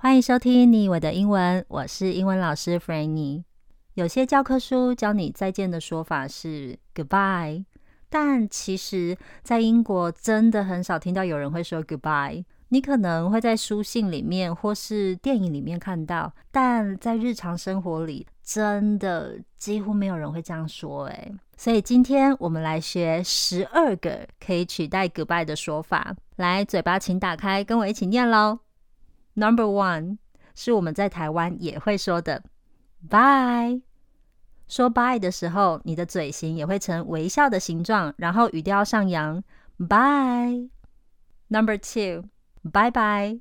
欢迎收听你我的英文，我是英文老师 Frannie。 有些教科书教你再见的说法是 Goodbye， 但其实在英国真的很少听到有人会说 Goodbye。 你可能会在书信里面或是电影里面看到，但在日常生活里真的几乎没有人会这样说耶。所以今天我们来学12个可以取代 Goodbye 的说法。来，嘴巴请打开，跟我一起念咯。Number one 是我们在台湾也会说的 Bye。 说 Bye 的时候，你的嘴型也会呈微笑的形状，然后语调上扬 Bye。 Number two Bye bye。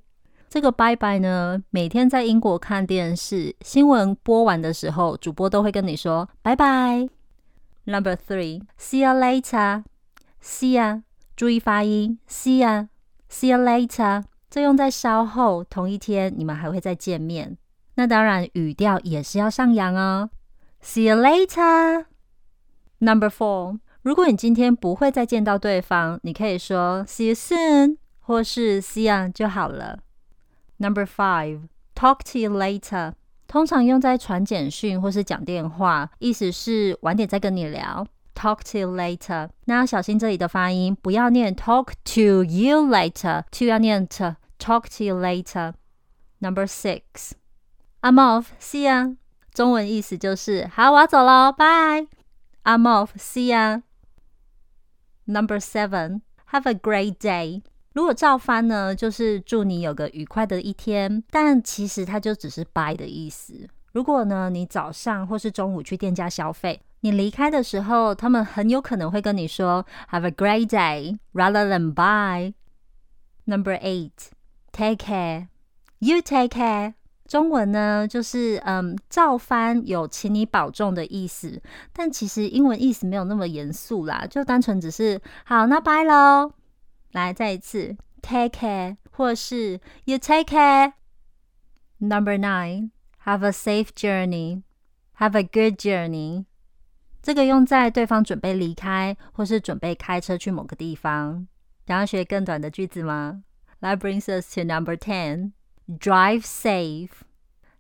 这个 Bye bye 呢，每天在英国看电视新闻播完的时候，主播都会跟你说 Bye bye。 Number three See you later。 See ya， 注意发音 See ya， See you later，这用在稍后同一天你们还会再见面，那当然语调也是要上扬哦。 See you later。 Number four 如果你今天不会再见到对方，你可以说 See you soon 或是 See ya 就好了。 Number five Talk to you later， 通常用在传简讯或是讲电话，意思是晚点再跟你聊。 Talk to you later， 那要小心这里的发音，不要念 Talk to you later， to 要念 t， Talk to you later。 Number 6 I'm off, see ya， 中文意思就是好，我要走咯，拜。 I'm off, see ya。 Number 7 Have a great day， 如果照翻呢，就是祝你有个愉快的一天，但其实它就只是 bye 的意思。如果呢你早上或是中午去店家消费，你离开的时候，他们很有可能会跟你说 Have a great day rather than bye。 Number 8 Take care， You take care， 中文呢就是照翻有请你保重的意思，但其实英文意思没有那么严肃啦，就单纯只是好，那bye咯。来，再一次 Take care 或是 You take care。 Number 9 Have a safe journey， Have a good journey，这个用在对方准备离开或是准备开车去某个地方。想要学更短的句子吗？That brings us to number 10 Drive safe，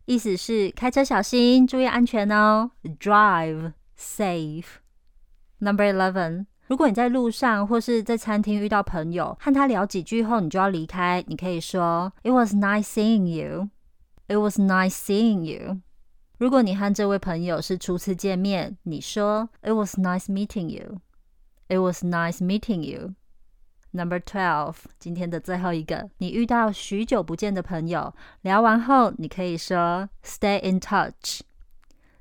意思是开车小心，注意安全哦。Drive safe。 Number 11如果你在路上或是在餐厅遇到朋友，和他聊几句后你就要离开，你可以说 It was nice seeing you， It was nice seeing you。如果你和这位朋友是初次见面，你说 It was nice meeting you， It was nice meeting you。 Number 12今天的最后一个，你遇到许久不见的朋友，聊完后你可以说 Stay in touch，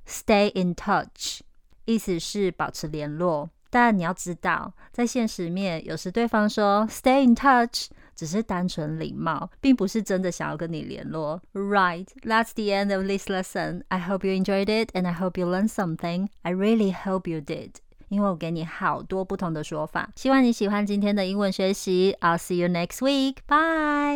Stay in touch， 意思是保持联络。但你要知道，在现实面有时对方说 Stay in touch只是单纯礼貌，并不是真的想要跟你联络。 Right, that's the end of this lesson. I hope you enjoyed it and I hope you learned something. I really hope you did. 因为我给你好多不同的说法，希望你喜欢今天的英文学习。 I'll see you next week. Bye!